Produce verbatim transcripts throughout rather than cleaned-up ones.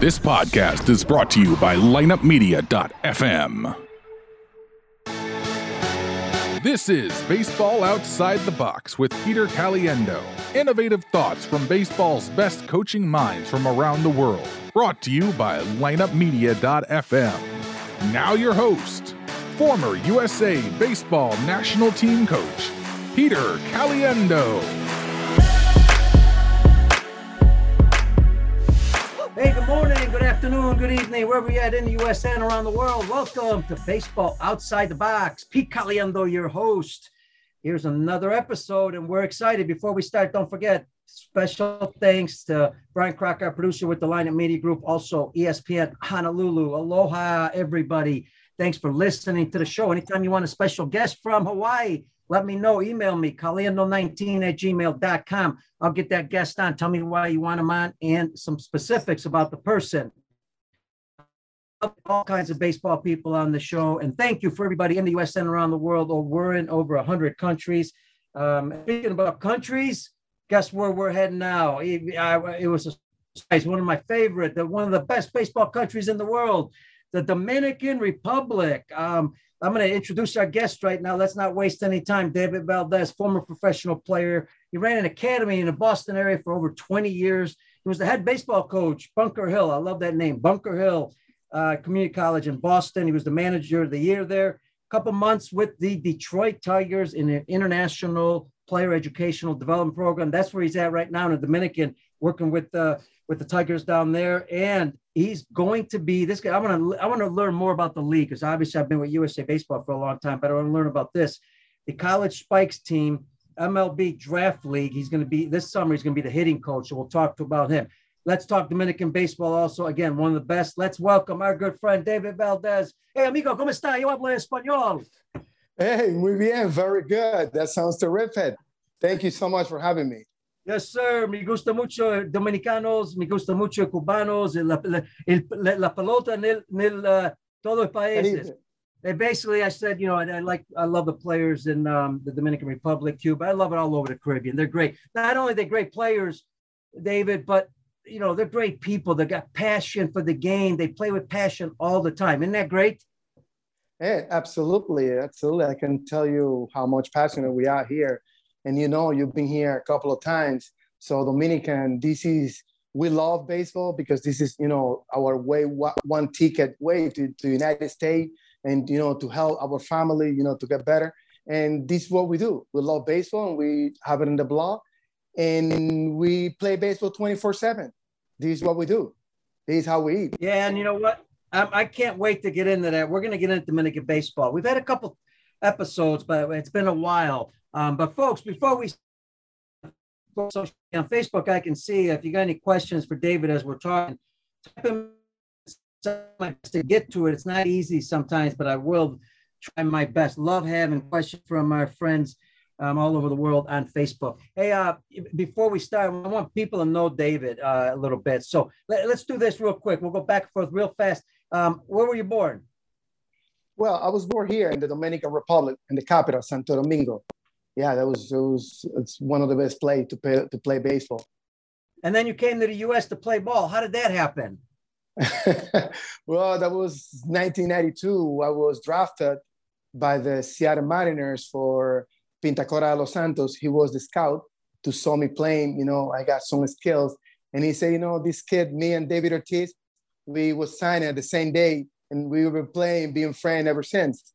This podcast is brought to you by line up media dot f m. This is Baseball Outside the Box with Peter Caliendo. Innovative thoughts from baseball's best coaching minds from around the world. Brought to you by line up media dot f m. Now your host, former U S A Baseball National Team coach, Peter Caliendo. Hey, good morning, good afternoon, good evening, wherever you're at in the U S and around the world. Welcome to Baseball Outside the Box. Pete Caliendo, your host. Here's another episode, and we're excited. Before we start, don't forget, special thanks to Brian Crocker, our producer with the Line of Media Group, also E S P N Honolulu. Aloha, everybody. Thanks for listening to the show. Anytime you want a special guest from Hawaii, let me know. Email me, caliendo nineteen at gmail dot com. I'll get that guest on. Tell me why you want him on and some specifics about the person. All kinds of baseball people on the show. And thank you for everybody in the U S and around the world. Oh, we're in over one hundred countries. Um, speaking about countries, guess where we're heading now? It, I, it was a surprise. One of my favorite, the, one of the best baseball countries in the world, the Dominican Republic. Um, I'm going to introduce our guest right now. Let's not waste any time. David Valdez, former professional player. He ran an academy in the Boston area for over twenty years. He was the head baseball coach, Bunker Hill. I love that name, Bunker Hill uh, Community College in Boston. He was the manager of the year there. A couple months with the Detroit Tigers in an international player educational development program. That's where he's at right now in the Dominican, working with uh, with the Tigers down there. And he's going to be this guy. I want to I want to learn more about the league because obviously I've been with U S A Baseball for a long time, but I want to learn about this. The College Spikes team, M L B Draft League. He's going to be this summer. He's going to be the hitting coach. So we'll talk to about him. Let's talk Dominican baseball. Also, again, one of the best. Let's welcome our good friend David Valdez. Hey, amigo, ¿cómo está? Yo hablo español. Hey, muy bien. Very good. That sounds terrific. Thank you so much for having me. Yes, sir. Me gusta mucho dominicanos, me gusta mucho cubanos, el, el, el, la pelota en el, en el uh, todos los países. And basically, I said, you know, and I like, I love the players in um, the Dominican Republic, Cuba. I love it all over the Caribbean. They're great. Not only are they great players, David, but, you know, they're great people. They got passion for the game. They play with passion all the time. Isn't that great? Hey, absolutely. Absolutely. I can tell you how much passionate we are here. And, you know, you've been here a couple of times. So Dominican, this is, we love baseball because this is, you know, our way, one ticket way to the United States and, you know, to help our family, you know, to get better. And this is what we do. We love baseball and we have it in the blood and we play baseball twenty-four seven. This is what we do. This is how we eat. Yeah. And you know what? I, I can't wait to get into that. We're going to get into Dominican baseball. We've had a couple episodes, but it's been a while. Um, but folks, before we on Facebook, I can see if you got any questions for David as we're talking. Type in to get to it. It's not easy sometimes, but I will try my best. Love having questions from our friends um, all over the world on Facebook. Hey, uh, before we start, I want people to know David uh, a little bit. So let, let's do this real quick. We'll go back and forth real fast. Um, where were you born? Well, I was born here in the Dominican Republic, in the capital, Santo Domingo. Yeah, that was, that was it's one of the best play to play to play baseball. And then you came to the U S to play ball. How did that happen? Well, that was nineteen ninety-two. I was drafted by the Seattle Mariners for Pintacora Los Santos. He was the scout to saw me playing. You know, I got some skills, and he said, you know, this kid, me and David Ortiz, we were signed at the same day, and we were playing, being friends ever since.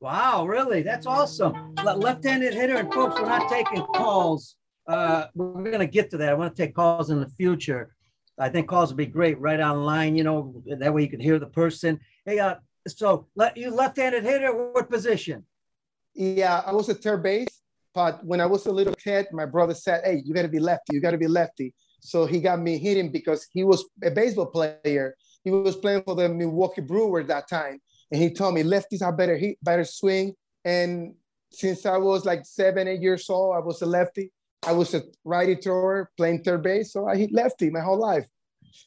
Wow, really? That's awesome. Left-handed hitter, and folks, we're not taking calls. Uh, we're going to get to that. I want to take calls in the future. I think calls would be great right online, you know, that way you can hear the person. Hey, uh, so let you left-handed hitter, what position? Yeah, I was at third base, but when I was a little kid, my brother said, hey, you got to be lefty, you got to be lefty. So he got me hitting because he was a baseball player. He was playing for the Milwaukee Brewers that time. And he told me lefties have better hit, better swing. And since I was like seven, eight years old, I was a lefty. I was a righty thrower playing third base. So I hit lefty my whole life.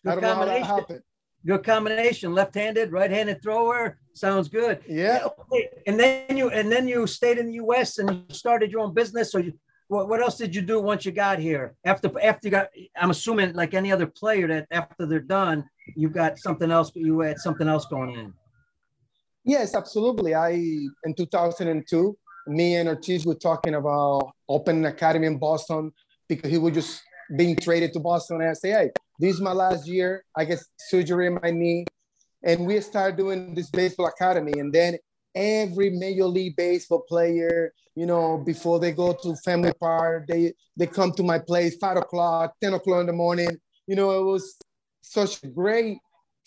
Good I don't know how that happened. Your combination, left-handed, right-handed thrower. Sounds good. Yeah. Yeah, okay. And then you and then you stayed in the U S and started your own business. So you, What, what else did you do once you got here? After after you got, I'm assuming like any other player that after they're done, you've got something else, but you had something else going in. Yes, absolutely. I, in two thousand two, me and Ortiz were talking about opening an academy in Boston because he was just being traded to Boston. And I say, hey, this is my last year. I get surgery in my knee. And we started doing this baseball academy. And then every Major League Baseball player, you know, before they go to Family Park, they, they come to my place, five o'clock, ten o'clock in the morning. You know, it was such a great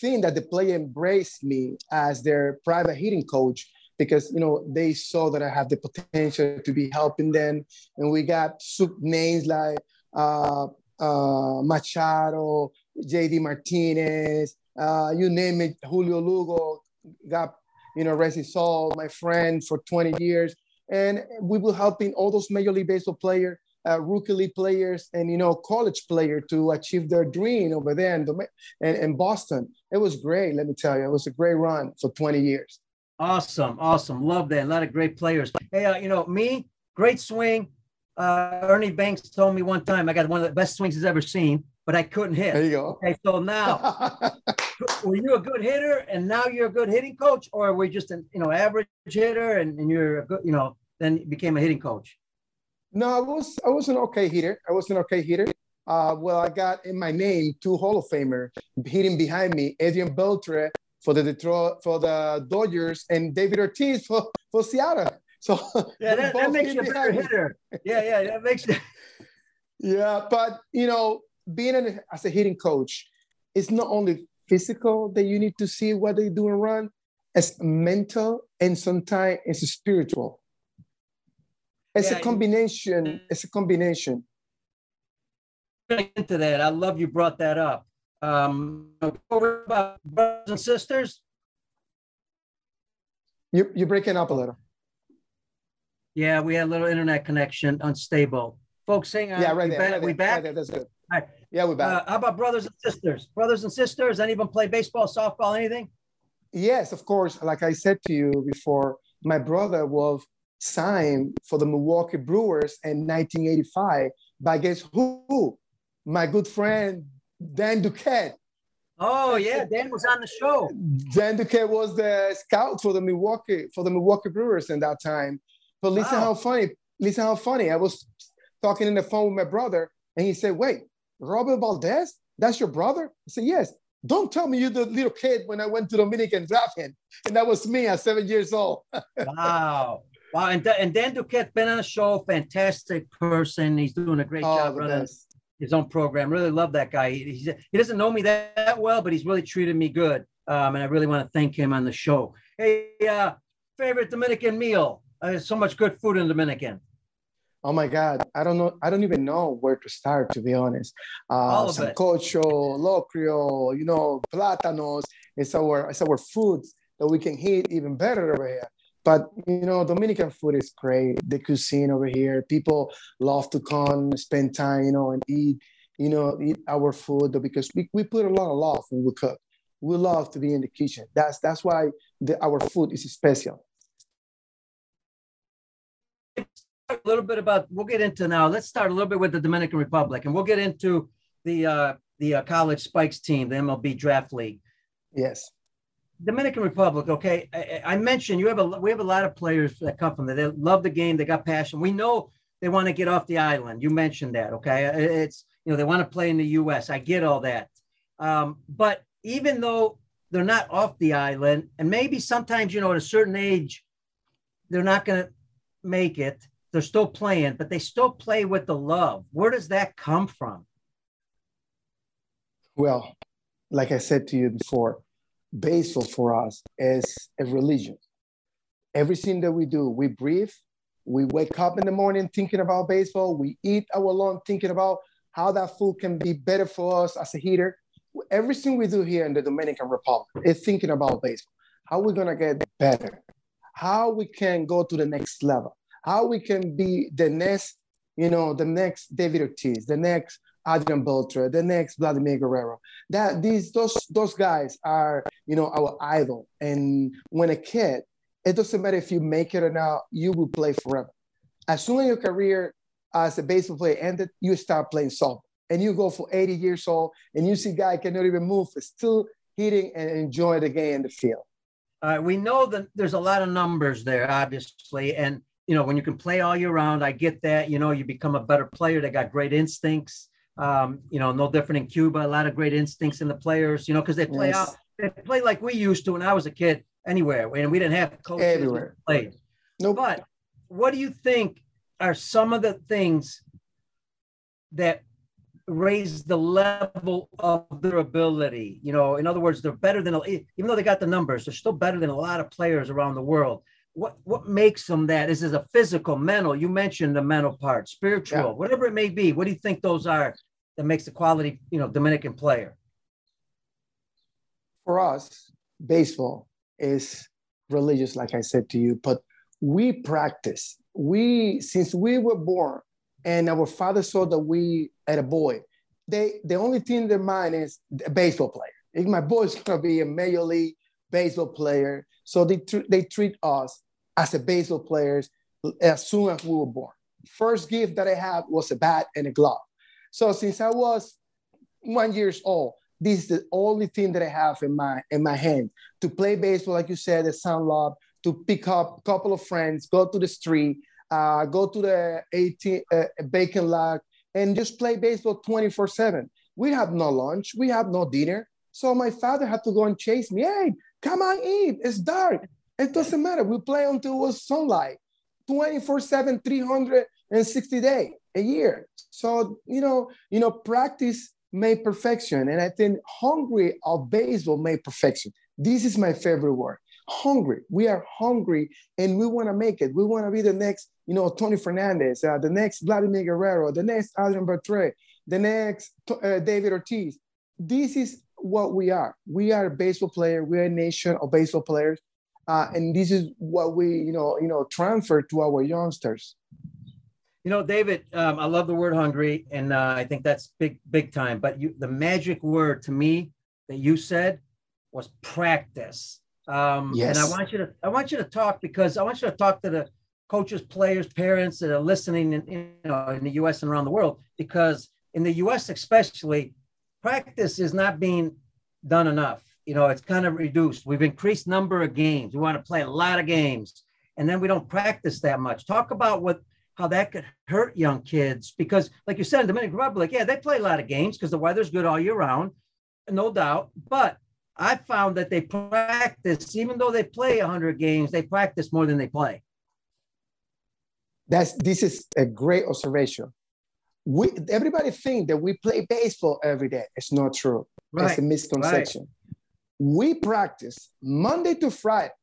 thing that the player embraced me as their private hitting coach because, you know, they saw that I have the potential to be helping them. And we got soup names like uh, uh, Machado, J D Martinez, uh, you name it, Julio Lugo, got, you know, Reci Sol, my friend for twenty years. And we were helping all those Major League Baseball players, uh, rookie league players, and, you know, college players to achieve their dream over there in, the, in, in Boston. It was great, let me tell you. It was a great run for twenty years. Awesome, awesome. Love that. A lot of great players. Hey, uh, you know, me, great swing. Uh, Ernie Banks told me one time I got one of the best swings he's ever seen, but I couldn't hit. There you go. Okay, so now, were you a good hitter and now you're a good hitting coach, or were you just an you know average hitter and, and you're a good, you know, then you became a hitting coach? No, I was I was an okay hitter. I was an okay hitter. Uh, well, I got in my name two Hall of Famer hitting behind me, Adrian Beltre for the Detroit for the Dodgers and David Ortiz for, for Seattle. So yeah, that, that makes you a better hitter. Yeah, yeah, that makes you. Yeah, but you know, being an, as a hitting coach, it's not only physical that you need to see what they do and run, it's mental and sometimes it's spiritual. It's yeah, a combination. It's a combination. Into that, I love you brought that up. Um, over about brothers and sisters. You you're breaking up a little. Yeah, we had a little internet connection, unstable. Folks, hang on. Yeah, right there. Back, right there we back? Right there, that's good. All right. Yeah, we're back. Uh, how about brothers and sisters? Brothers and sisters, any of them play baseball, softball, anything? Yes, of course. Like I said to you before, my brother was signed for the Milwaukee Brewers in nineteen eighty-five by guess who? My good friend, Dan Duquette. Oh, yeah, Dan was on the show. Dan Duquette was the scout for the Milwaukee, for the Milwaukee Brewers in that time. But listen wow. how funny, listen how funny. I was talking on the phone with my brother, and he said, wait, Robert Valdez, that's your brother? I said, yes. Don't tell me you're the little kid when I went to Dominican draft him. And that was me at seven years old. Wow. Wow. And, and Dan Duquette, been on a show, fantastic person. He's doing a great oh, job running best. his own program. Really love that guy. He, he's, he doesn't know me that, that well, but he's really treated me good. Um, and I really want to thank him on the show. Hey, uh, favorite Dominican meal? Uh, there's so much good food in Dominican. Oh my God, I don't know. I don't even know where to start, to be honest. Uh, Sancocho, locrio, you know, plátanos. It's our it's our food that we can eat even better over here. But you know, Dominican food is great. The cuisine over here, people love to come, spend time, you know, and eat, you know, eat our food because we, we put a lot of love when we cook. We love to be in the kitchen. That's that's why the, our food is special. A little bit about we'll get into now. Let's start a little bit with the Dominican Republic, and we'll get into the uh, the uh, College Spikes team, the M L B Draft League. Yes, Dominican Republic. Okay, I, I mentioned you have a we have a lot of players that come from there. They love the game. They got passion. We know they want to get off the island. You mentioned that. Okay, it's you know they want to play in the U S. I get all that, um, but even though they're not off the island, and maybe sometimes you know at a certain age they're not going to make it. They're still playing, but they still play with the love. Where does that come from? Well, like I said to you before, baseball for us is a religion. Everything that we do, we breathe, we wake up in the morning thinking about baseball, we eat our lunch thinking about how that food can be better for us as a hitter. Everything we do here in the Dominican Republic is thinking about baseball. How we're gonna get better, how we can go to the next level. How we can be the next, you know, the next David Ortiz, the next Adrian Beltre, the next Vladimir Guerrero. That these those those guys are, you know, our idol. And when a kid, it doesn't matter if you make it or not, you will play forever. As soon as your career as a baseball player ended, you start playing softball. And you go for eighty years old, and you see a guy cannot even move, but still hitting and enjoying the game in the field. All right, we know that there's a lot of numbers there, obviously. And, you know, when you can play all year round, I get that. You know, you become a better player. They got great instincts. Um, you know, no different in Cuba. A lot of great instincts in the players, you know, because they play yes. out. They play like we used to when I was a kid anywhere. And we didn't have coaches everywhere. Played. Nope. But what do you think are some of the things that raise the level of their ability? You know, in other words, they're better than, even though they got the numbers, they're still better than a lot of players around the world. What what makes them that? Is it a physical, mental? You mentioned the mental part, spiritual, yeah. whatever it may be. What do you think those are that makes the quality, you know, Dominican player? For us, baseball is religious, like I said to you, but we practice. We, since we were born, and our father saw that we had a boy. They, the only thing in their mind is a baseball player. If my boy's gonna be a major league baseball player, so they tr- they treat us as a baseball players as soon as we were born. First gift that I had was a bat and a glove. So since I was one year old, this is the only thing that I have in my in my hand to play baseball, like you said, a sound lob, to pick up a couple of friends, go to the street. Uh, go to the eighteen uh, bacon lot and just play baseball twenty-four seven. We have no lunch. We have no dinner. So my father had to go and chase me. Hey, come on, eat. It's dark. It doesn't matter. We play until it was sunlight, twenty-four seven, three hundred sixty days a year. So, you know, you know, practice made perfection. And I think hungry of baseball made perfection. This is my favorite word. Hungry. We are hungry and we want to make it. We want to be the next, you know, Tony Fernandez, uh, the next Vladimir Guerrero, the next Adrian Beltre, the next uh, David Ortiz. This is what we are. We are a baseball player. We are a nation of baseball players. Uh, and this is what we, you know, you know, transfer to our youngsters. You know, David, um, I love the word hungry. And uh, I think that's big, big time. But you, the magic word to me that you said was practice. Um, yes. And I want you to, I want you to talk because I want you to talk to the coaches, players, parents that are listening in, you know, in the U S and around the world, because in the U S especially, practice is not being done enough. You know, it's kind of reduced. We've increased number of games. We want to play a lot of games and then we don't practice that much. Talk about what, how that could hurt young kids, because like you said, in the Dominican Republic, yeah, they play a lot of games because the weather's good all year round, no doubt, but I found that they practice, even though they play one hundred games, they practice more than they play. That's this is a great observation. We everybody think that we play baseball every day. It's not true. Right. It's a misconception. Right. We practice Monday to Friday,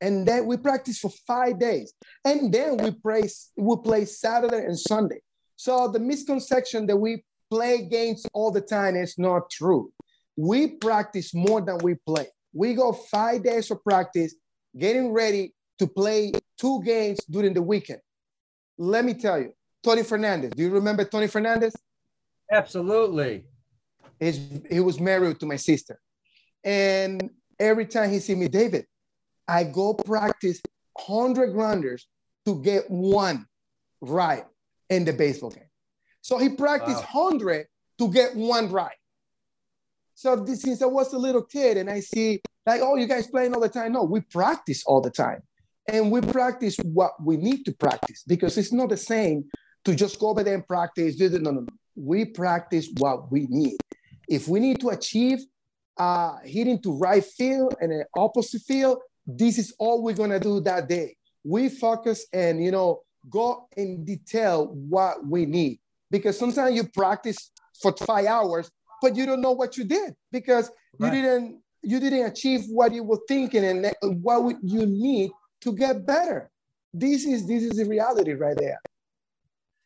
and then we practice for five days, and then we play we play Saturday and Sunday. So the misconception that we play games all the time is not true. We practice more than we play. We go five days of practice, getting ready to play two games during the weekend. Let me tell you, Tony Fernandez. Do you remember Tony Fernandez? Absolutely. He's, he was married to my sister. And every time he see me, David, I go practice one hundred grounders to get one right in the baseball game. So he practiced wow. one hundred to get one right. So this, since I was a little kid and I see like, oh, you guys playing all the time. No, we practice all the time. And we practice what we need to practice because it's not the same to just go over there and practice. No, no, no. We practice what we need. If we need to achieve uh, hitting to right field and an opposite field, this is all we're going to do that day. We focus and, you know, go in detail what we need because sometimes you practice for five hours but you don't know what you did because right. you didn't you didn't achieve what you were thinking and what you need to get better. This is this is the reality right there.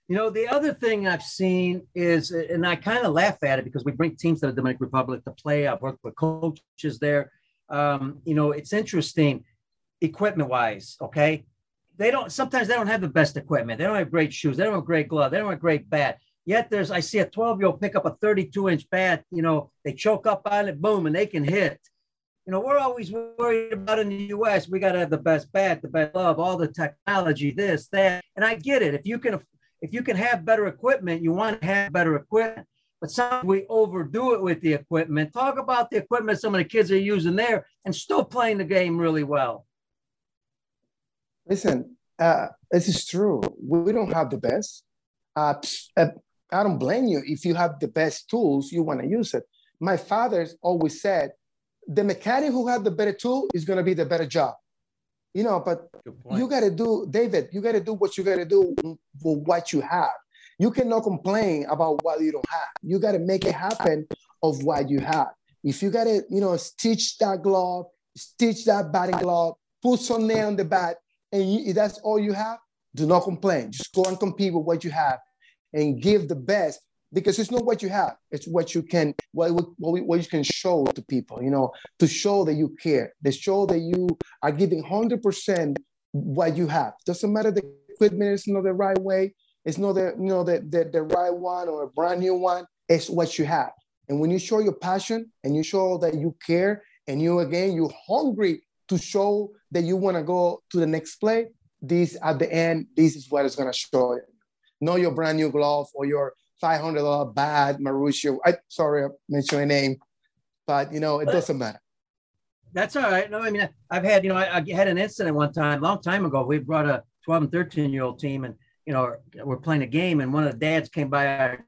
You know, the other thing I've seen is, and I kind of laugh at it because we bring teams to the Dominican Republic to play. I've worked with coaches there. Um, you know, it's interesting equipment-wise, okay? They don't, sometimes they don't have the best equipment. They don't have great shoes. They don't have great glove. They don't have great bat. Yet there's, I see a twelve-year-old pick up a thirty-two inch bat, you know, they choke up on it, boom, and they can hit. You know, we're always worried about in the U S, we got to have the best bat, the best glove, all the technology, this, that. And I get it. If you can, if you can have better equipment, you want to have better equipment. But sometimes we overdo it with the equipment. Talk about the equipment some of the kids are using there and still playing the game really well. Listen, uh, this is true. We don't have the best. Uh, I don't blame you. If you have the best tools, you want to use it. My father's always said, the mechanic who had the better tool is going to be the better job. You know, but you got to do, David, you got to do what you got to do for what you have. You cannot complain about what you don't have. You got to make it happen of what you have. If you got to, you know, stitch that glove, stitch that batting glove, put some nail on the bat, and you, if that's all you have, do not complain. Just go and compete with what you have and give the best, because it's not what you have. It's what you can, what, what, what you can show to people, you know, to show that you care, to show that you are giving one hundred percent what you have. Doesn't matter the equipment is not the right way. It's not the, you know, the, the, the right one or a brand new one. It's what you have. And when you show your passion and you show that you care and you, again, you're hungry to show that you want to go to the next play, this at the end, this is what it's going to show you. Not your brand new glove or your five hundred dollar bad Mauricio. I, sorry, I mentioned your name, but, you know, it but doesn't matter. That's all right. No, I mean, I've had, you know, I, I had an incident one time, a long time ago. We brought a twelve and thirteen year old team, and you know, we're playing a game, and one of the dads came by our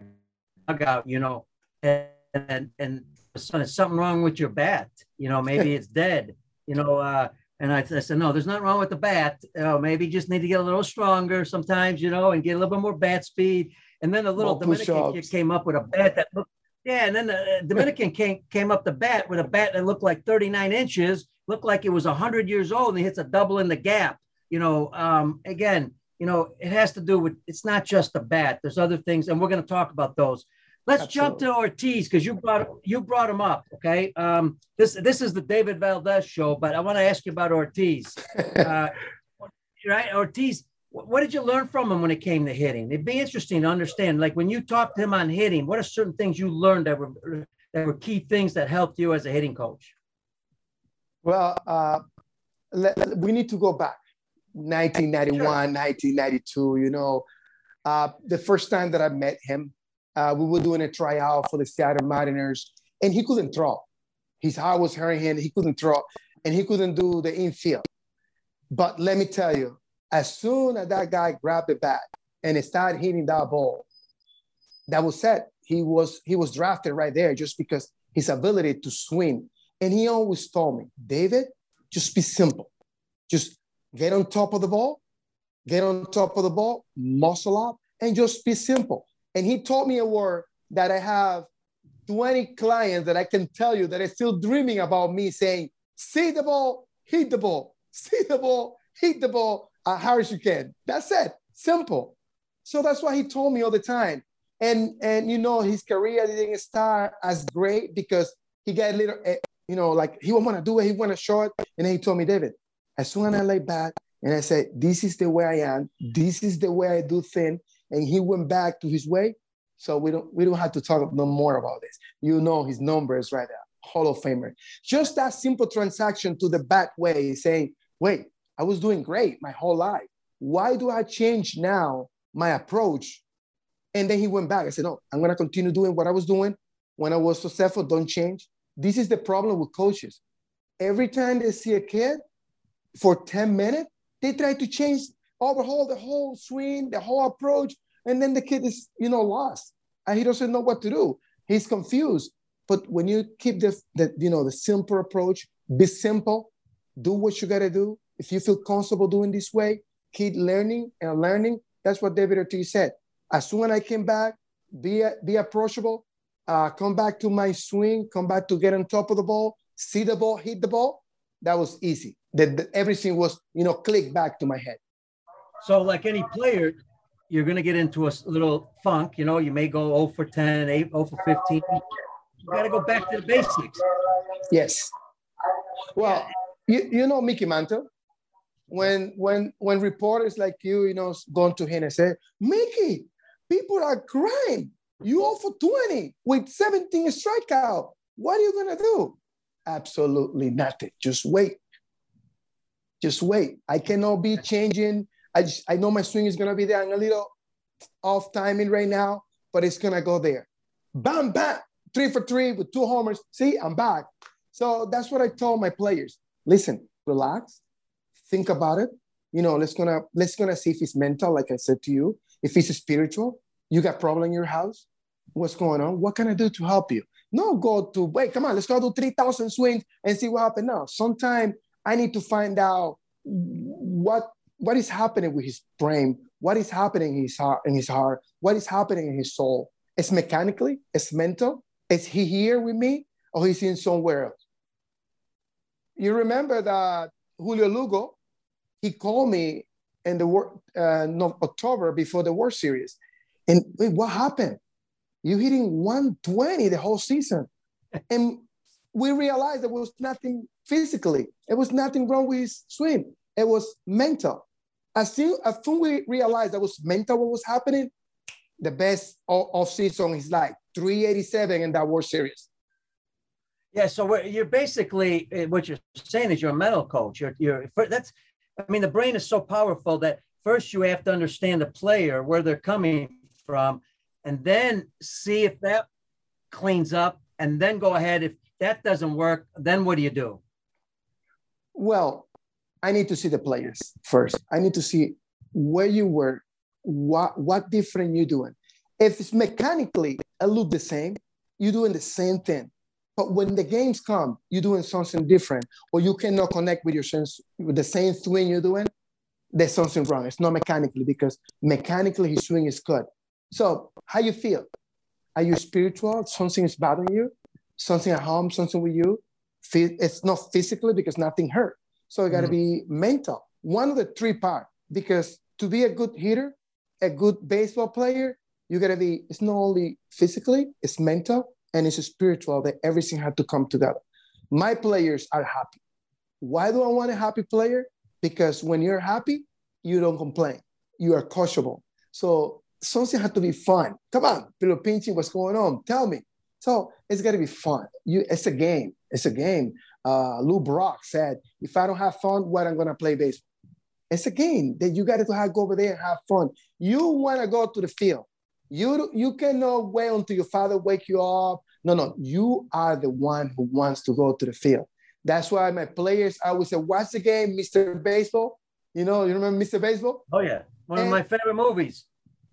dugout, you know, and and, and son, is something wrong with your bat? You know, maybe it's dead, you know. Uh, and I, I said, no, there's nothing wrong with the bat. You know, maybe you just need to get a little stronger sometimes, you know, and get a little bit more bat speed. And then the little Multiple Dominican shots. kid came up with a bat that looked, yeah, and then the Dominican came, came up the bat with a bat that looked like thirty-nine inches, looked like it was one hundred years old, and he hits a double in the gap, you know, um, again. You know, it has to do with, it's not just the bat. There's other things, and we're going to talk about those. Let's Absolutely. jump to Ortiz, because you brought you brought him up, okay? Um, this this is the David Valdez show, but I want to ask you about Ortiz. Uh, right, Ortiz, what did you learn from him when it came to hitting? It'd be interesting to understand, like when you talked to him on hitting, what are certain things you learned that were, that were key things that helped you as a hitting coach? Well, uh, let, we need to go back. nineteen ninety-one, nineteen ninety-two, you know, uh, the first time that I met him, uh, we were doing a tryout for the Seattle Mariners, and he couldn't throw. His heart was hurting him. He couldn't throw, and he couldn't do the infield. But let me tell you, as soon as that guy grabbed the bat and it started hitting that ball, that was it. He was, he was drafted right there just because his ability to swing. And he always told me, David, just be simple. Just get on top of the ball, get on top of the ball, muscle up, and just be simple. And he taught me a word that I have twenty clients that I can tell you that are still dreaming about me saying, see the ball, hit the ball, see the ball, hit the ball as hard as you can. That's it, simple. So that's what he told me all the time. And, and you know, his career didn't start as great because he got a little, you know, like he would want to do it, he want to show it. And then he told me, David, as soon as I lay back and I said, this is the way I am, this is the way I do things, and he went back to his way, so we don't we don't have to talk no more about this. You know his numbers right there, Hall of Famer. Just that simple transaction to the back way, saying, wait, I was doing great my whole life. Why do I change now my approach? And then he went back. I said, no, I'm going to continue doing what I was doing when I was successful. Don't change. This is the problem with coaches. Every time they see a kid, for ten minutes, they try to change, overhaul the whole swing, the whole approach, and then the kid is, you know, lost, and he doesn't know what to do. He's confused. But when you keep the, the you know, the simple approach, be simple, do what you got to do. If you feel comfortable doing this way, keep learning and learning. That's what David Ortiz said. As soon as I came back, be, be approachable, uh, come back to my swing, come back to get on top of the ball, see the ball, hit the ball. That was easy. That everything was, you know, clicked back to my head. So like any player, you're going to get into a little funk. You know, you may go oh for ten, eight, oh for fifteen. You got to go back to the basics. Yes. Well, you, you know, Mickey Mantle, when when when reporters like you, you know, going to him and say, Mickey, people are crying. You oh for twenty with seventeen strikeout. What are you going to do? Absolutely nothing. Just wait. Just wait. I cannot be changing. I just, I know my swing is going to be there. I'm a little off timing right now, but it's going to go there. Bam, bam, three for three with two homers. See, I'm back. So that's what I told my players. Listen, relax, think about it. You know, let's gonna let's gonna see if it's mental, like I said to you. If it's spiritual, you got problem in your house. What's going on? What can I do to help you? No, go to, wait, come on, let's go do three thousand swings and see what happens now. Sometimes I need to find out what what is happening with his brain, what is happening in his heart, in his heart, what is happening in his soul. It's mechanically, it's mental. Is he here with me or he's in somewhere else? You remember that Julio Lugo, he called me in the uh, no, October before the World Series. And wait, what happened? You're hitting one twenty the whole season. And we realized there was nothing physically. It was nothing wrong with his swing. It was mental. As soon as we realized that was mental what was happening, the best off-season is like three eighty-seven in that World Series. Yeah, so we're, you're basically, what you're saying is you're a mental coach. You're, you're, that's, I mean, the brain is so powerful that first you have to understand the player, where they're coming from, and then see if that cleans up, and then go ahead. If that doesn't work, then what do you do? Well, I need to see the players first. I need to see where you were, what, what different you're doing. If it's mechanically, it looks the same, you're doing the same thing. But when the games come, you're doing something different, or you cannot connect with your sense, with the same swing you're doing, there's something wrong. It's not mechanically, because mechanically his swing is good. So how you feel? Are you spiritual? Something is bothering you? Something at home, something with you? It's not physically because nothing hurt. So it got to mm-hmm. be mental. One of the three parts, because to be a good hitter, a good baseball player, you got to be, it's not only physically, it's mental, and it's spiritual, that everything had to come together. My players are happy. Why do I want a happy player? Because when you're happy, you don't complain. You are coachable. So something had to be fun. Come on, Pilo Pinchi, what's going on? Tell me. So it's got to be fun. You, it's a game. It's a game. Uh, Lou Brock said, if I don't have fun, what I'm going to play baseball? It's a game that you got to have, go over there and have fun. You want to go to the field. You, you cannot wait until your father wakes you up. No, no. You are the one who wants to go to the field. That's why my players, I would say, watch the game, Mister Baseball. You know, you remember Mister Baseball? Oh, yeah. One and of my favorite movies.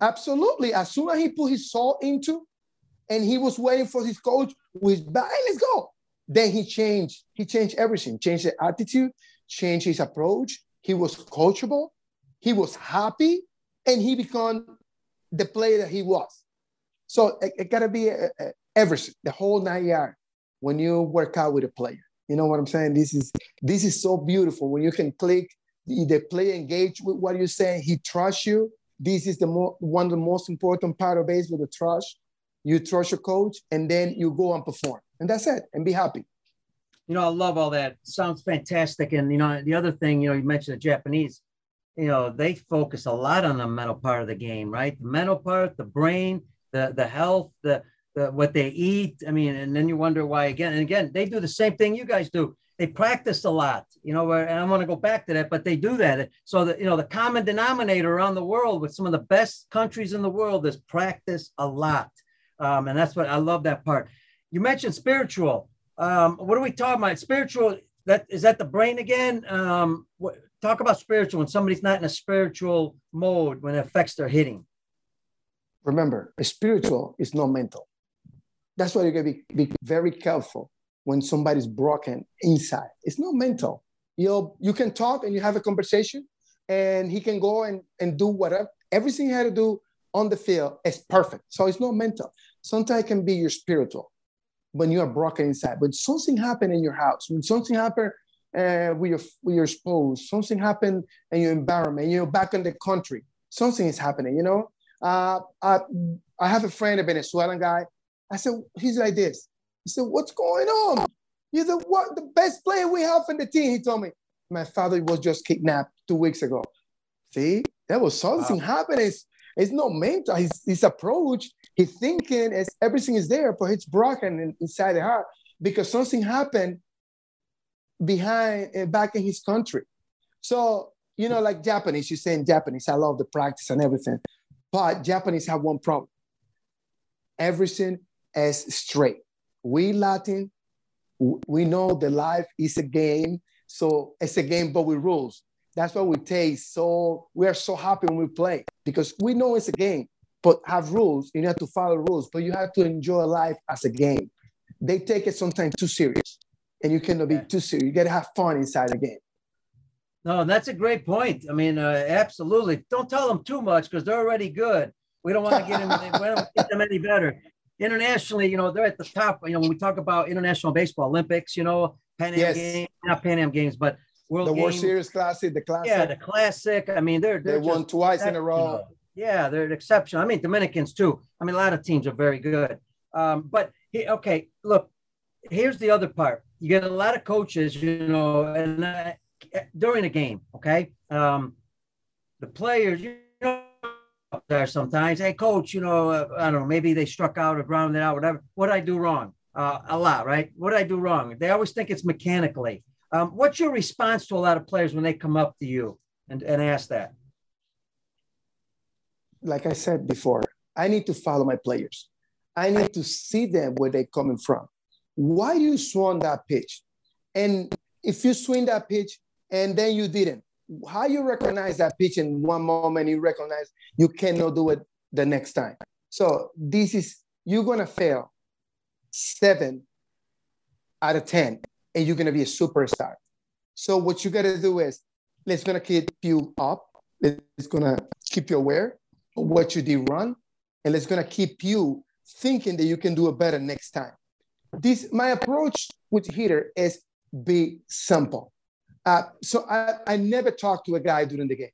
Absolutely. As soon as he put his soul into, and he was waiting for his coach with back, hey, let's go. Then he changed. He changed everything. Changed the attitude, changed his approach. He was coachable. He was happy. And he became the player that he was. So it, it got to be a, a, everything, the whole nine yards when you work out with a player. You know what I'm saying? This is this is so beautiful. When you can click, the, the player engage with what you're saying. He trusts you. This is the mo- one of the most important part of baseball, the trust. You trust your coach, and then you go and perform. And that's it, and be happy. You know, I love all that. Sounds fantastic. And, you know, the other thing, you know, you mentioned the Japanese, you know, they focus a lot on the mental part of the game, right? The mental part, the brain, the the health, the, the what they eat. I mean, and then you wonder why again. And again, they do the same thing you guys do. They practice a lot, you know, and I want to go back to that, but they do that. So that, you know, the common denominator around the world with some of the best countries in the world is practice a lot. Um, and that's what I love that part. You mentioned spiritual. Um, what are we talking about? Spiritual, that is that the brain again? Um, what, talk about spiritual when somebody's not in a spiritual mode, when it affects their hitting. Remember, spiritual is not mental. That's why you got to be, be very careful. When somebody's broken inside, it's not mental. You know, you can talk and you have a conversation, and he can go and, and do whatever. Everything he had to do on the field is perfect. So it's not mental. Sometimes it can be your spiritual when you are broken inside. When something happened in your house, when something happened uh, with your with your spouse, something happened in your environment, you're back in the country, something is happening. You know, uh, I I have a friend, a Venezuelan guy. I said he's like this. He said, what's going on? You're the, what, the best player we have in the team. He told me, my father was just kidnapped two weeks ago. See, there was something wow. happening. It's, it's not mental. His, his approach, his thinking, is, everything is there, but it's broken inside the heart because something happened behind uh, back in his country. So, you know, like Japanese, you say in Japanese, I love the practice and everything. But Japanese have one problem. Everything is straight. We Latin, we know that life is a game. So it's a game, but with rules. That's what we taste. So we are so happy when we play because we know it's a game, but have rules. You have to follow rules, but you have to enjoy life as a game. They take it sometimes too serious, and you cannot be too serious. You got to have fun inside the game. No, that's a great point. I mean, uh, absolutely. Don't tell them too much because they're already good. We don't want to get them, we don't get them any better. Internationally, you know, they're at the top. You know, when we talk about international baseball, Olympics, you know, Pan Am yes. games, not Pan Am games, but World the games. World Series Classic, the Classic. Yeah, the Classic. I mean, they're, they're they won twice in a row. Yeah, they're an exception. I mean, Dominicans too. I mean, a lot of teams are very good. Um, but he, okay, look, here's the other part. You get a lot of coaches, you know, and uh, during a game, okay, um, the players, you know, there sometimes, hey, coach, you know, uh, I don't know, maybe they struck out or grounded out, whatever. What did I do wrong? Uh, a lot, right? What did I do wrong? They always think it's mechanically. Um, what's your response to a lot of players when they come up to you and, and ask that? Like I said before, I need to follow my players. I need to see them where they're coming from. Why do you swing that pitch? And if you swing that pitch and then you didn't, how you recognize that pitch in one moment, you recognize you cannot do it the next time. So this is, you're going to fail seven out of ten, and you're going to be a superstar. So what you got to do is, let's going to keep you up. It's going to keep you aware of what you did wrong, and it's going to keep you thinking that you can do it better next time. This, my approach with hitter is be simple. Uh, so I, I never talk to a guy during the game.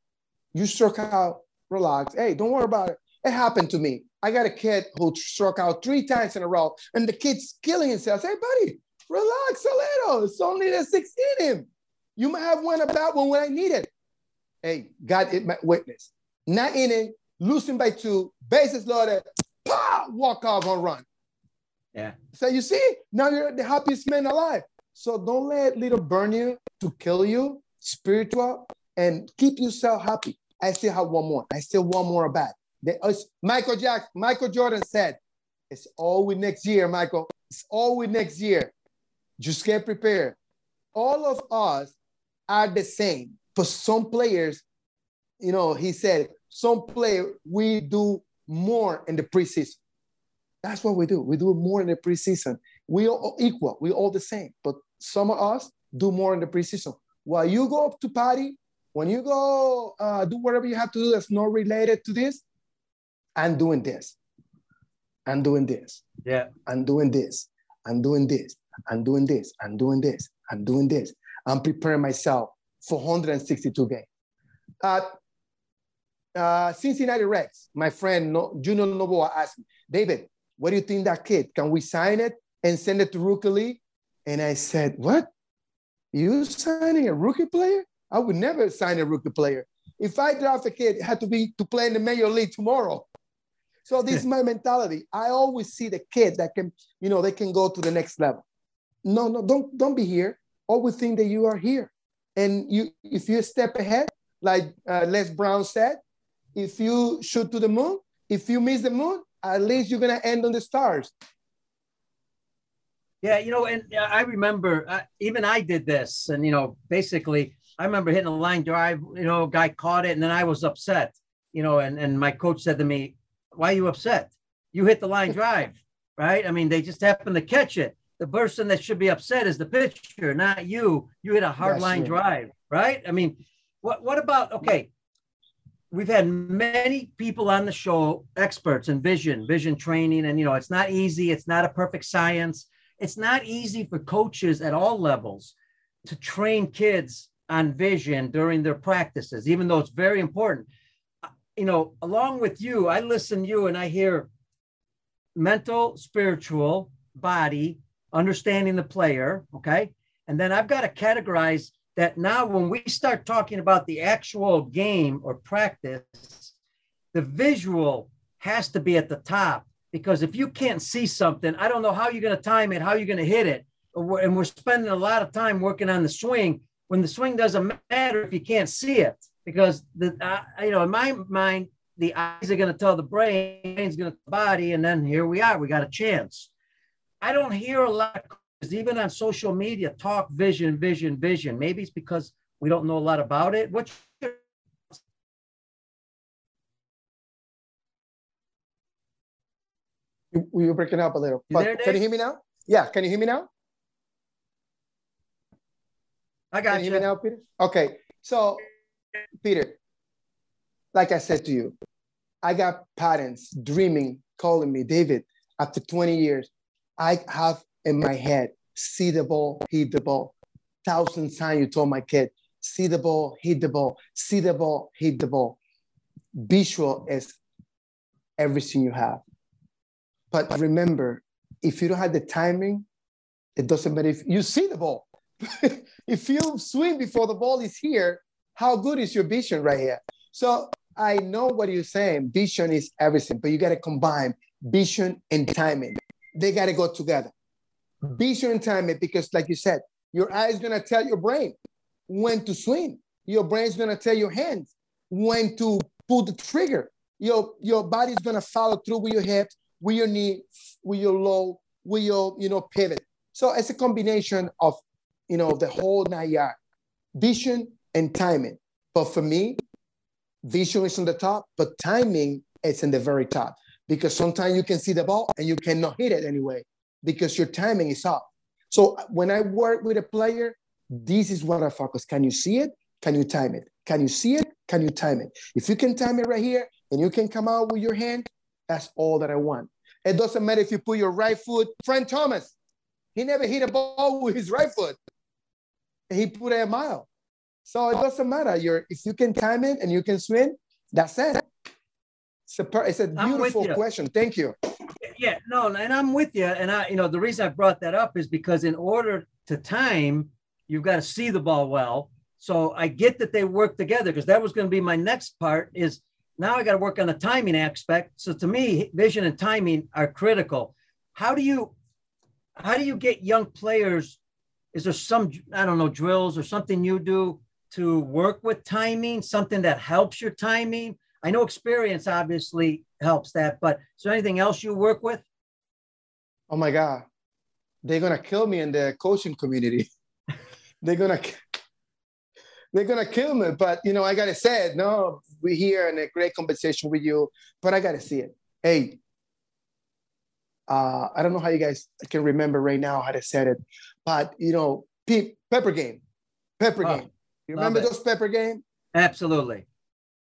You struck out, relax. Hey, don't worry about it. It happened to me. I got a kid who struck out three times in a row, and the kid's killing himself. Hey, buddy, relax a little. It's only the sixth inning. You might have won a bad one when I need it. Hey, God is my witness. Ninth inning, losing by two, bases loaded, pow, walk off on run. Yeah. So you see, now you're the happiest man alive. So don't let little burn you to kill you, spiritual, and keep yourself happy. I still have one more. I still want more bad. They, Michael Jack, Michael Jordan said, it's always next year, Michael. It's always next year. Just get prepared. All of us are the same. But some players, you know, he said, some players, we do more in the preseason. That's what we do. We do more in the preseason. We are all equal. We're all the same. But some of us do more in the preseason. While you go up to party, when you go uh, do whatever you have to do that's not related to this, I'm doing this. I'm doing this. Yeah. I'm doing this. I'm doing this. I'm doing this. I'm doing this. I'm doing this. I'm preparing myself for one hundred sixty-two games. Uh, uh, Cincinnati Reds, my friend no, Juno Novoa asked me, David, what do you think that kid? Can we sign it and send it to Rookie League? And I said, what? You signing a rookie player? I would never sign a rookie player. If I draft a kid, it had to be to play in the major league tomorrow. So this is my mentality. I always see the kid that can, you know, they can go to the next level. No, no, don't, don't be here. Always think that you are here. And you, if you step ahead, like uh, Les Brown said, if you shoot to the moon, if you miss the moon, at least you're going to end on the stars. Yeah, you know, and I remember uh, even I did this. And, you know, basically, I remember hitting a line drive, you know, guy caught it, and then I was upset, you know, and, and my coach said to me, why are you upset? You hit the line drive, right? I mean, they just happened to catch it. The person that should be upset is the pitcher, not you. You hit a hard That's line it. drive, right? I mean, what, what about, okay, we've had many people on the show, experts in vision, vision training, and, you know, it's not easy. It's not a perfect science. It's not easy for coaches at all levels to train kids on vision during their practices, even though it's very important. You know, along with you, I listen to you and I hear mental, spiritual, body, understanding the player, okay? And then I've got to categorize that now when we start talking about the actual game or practice, the visual has to be at the top. Because if you can't see something, I don't know how you're going to time it, how you're going to hit it. And we're spending a lot of time working on the swing when the swing doesn't matter if you can't see it. Because, the uh, you know, in my mind, the eyes are going to tell the brain, the brain's going to tell the body, and then here we are. We got a chance. I don't hear a lot of coaches, even on social media, talk vision, vision, vision. Maybe it's because we don't know a lot about it. What's your We were breaking up a little. You there, can you hear me now? Yeah, can you hear me now? I got can you. Can you hear me now, Peter? Okay, so, Peter, like I said to you, I got parents dreaming, calling me, David, after twenty years, I have in my head, see the ball, hit the ball. Thousand times you told my kid, see the ball, hit the ball, see the ball, hit the ball. Visual is everything you have. But remember, if you don't have the timing, it doesn't matter if you see the ball. If you swing before the ball is here, how good is your vision right here? So I know what you're saying. Vision is everything, but you got to combine vision and timing. They got to go together. Vision and timing, because like you said, your eye is going to tell your brain when to swing. Your brain is going to tell your hands when to pull the trigger. Your, your body is going to follow through with your hips, with your knee, with your low, with your, you know, pivot. So it's a combination of, you know, the whole nine yard, vision and timing. But for me, vision is on the top, but timing is in the very top, because sometimes you can see the ball and you cannot hit it anyway, because your timing is off. So when I work with a player, this is what I focus. Can you see it? Can you time it? Can you see it? Can you time it? If you can time it right here and you can come out with your hand, that's all that I want. It doesn't matter if you put your right foot. Frank Thomas, he never hit a ball with his right foot. He put it a mile. So it doesn't matter. You're, if you can time it and you can swing, that's it. It's a, it's a beautiful question. Thank you. Yeah, no, and I'm with you. And I, you know, the reason I brought that up is because in order to time, you've got to see the ball well. So I get that they work together, because that was going to be my next part is, now I got to work on the timing aspect. So to me, vision and timing are critical. How do you, how do you get young players? Is there some, I don't know, drills or something you do to work with timing, something that helps your timing? I know experience obviously helps that, but is there anything else you work with? Oh my God. They're going to kill me in the coaching community. They're going to They're going to kill me, but, you know, I got to say it. No, we're here in a great conversation with you, but I got to see it. Hey, uh, I don't know how you guys can remember right now how to say it, but, you know, pe- pepper game, pepper oh, game. You remember it. Those pepper game? Absolutely.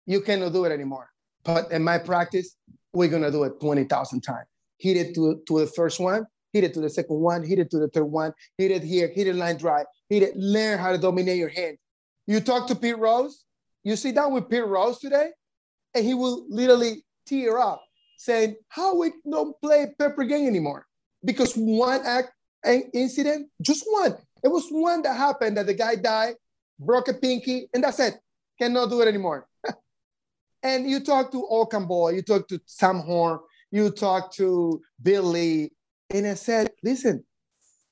You cannot do it anymore. But in my practice, we're going to do it twenty thousand times. Hit it to, to the first one, hit it to the second one, hit it to the third one, hit it here, hit it line drive, hit it, learn how to dominate your hand. You talk to Pete Rose, you sit down with Pete Rose today, and he will literally tear up saying, how we don't play pepper game anymore? Because one act, an incident, just one. It was one that happened that the guy died, broke a pinky, and that's it. Cannot do it anymore. And you talk to Okan Boy, you talk to Sam Horn, you talk to Billy, and I said, listen,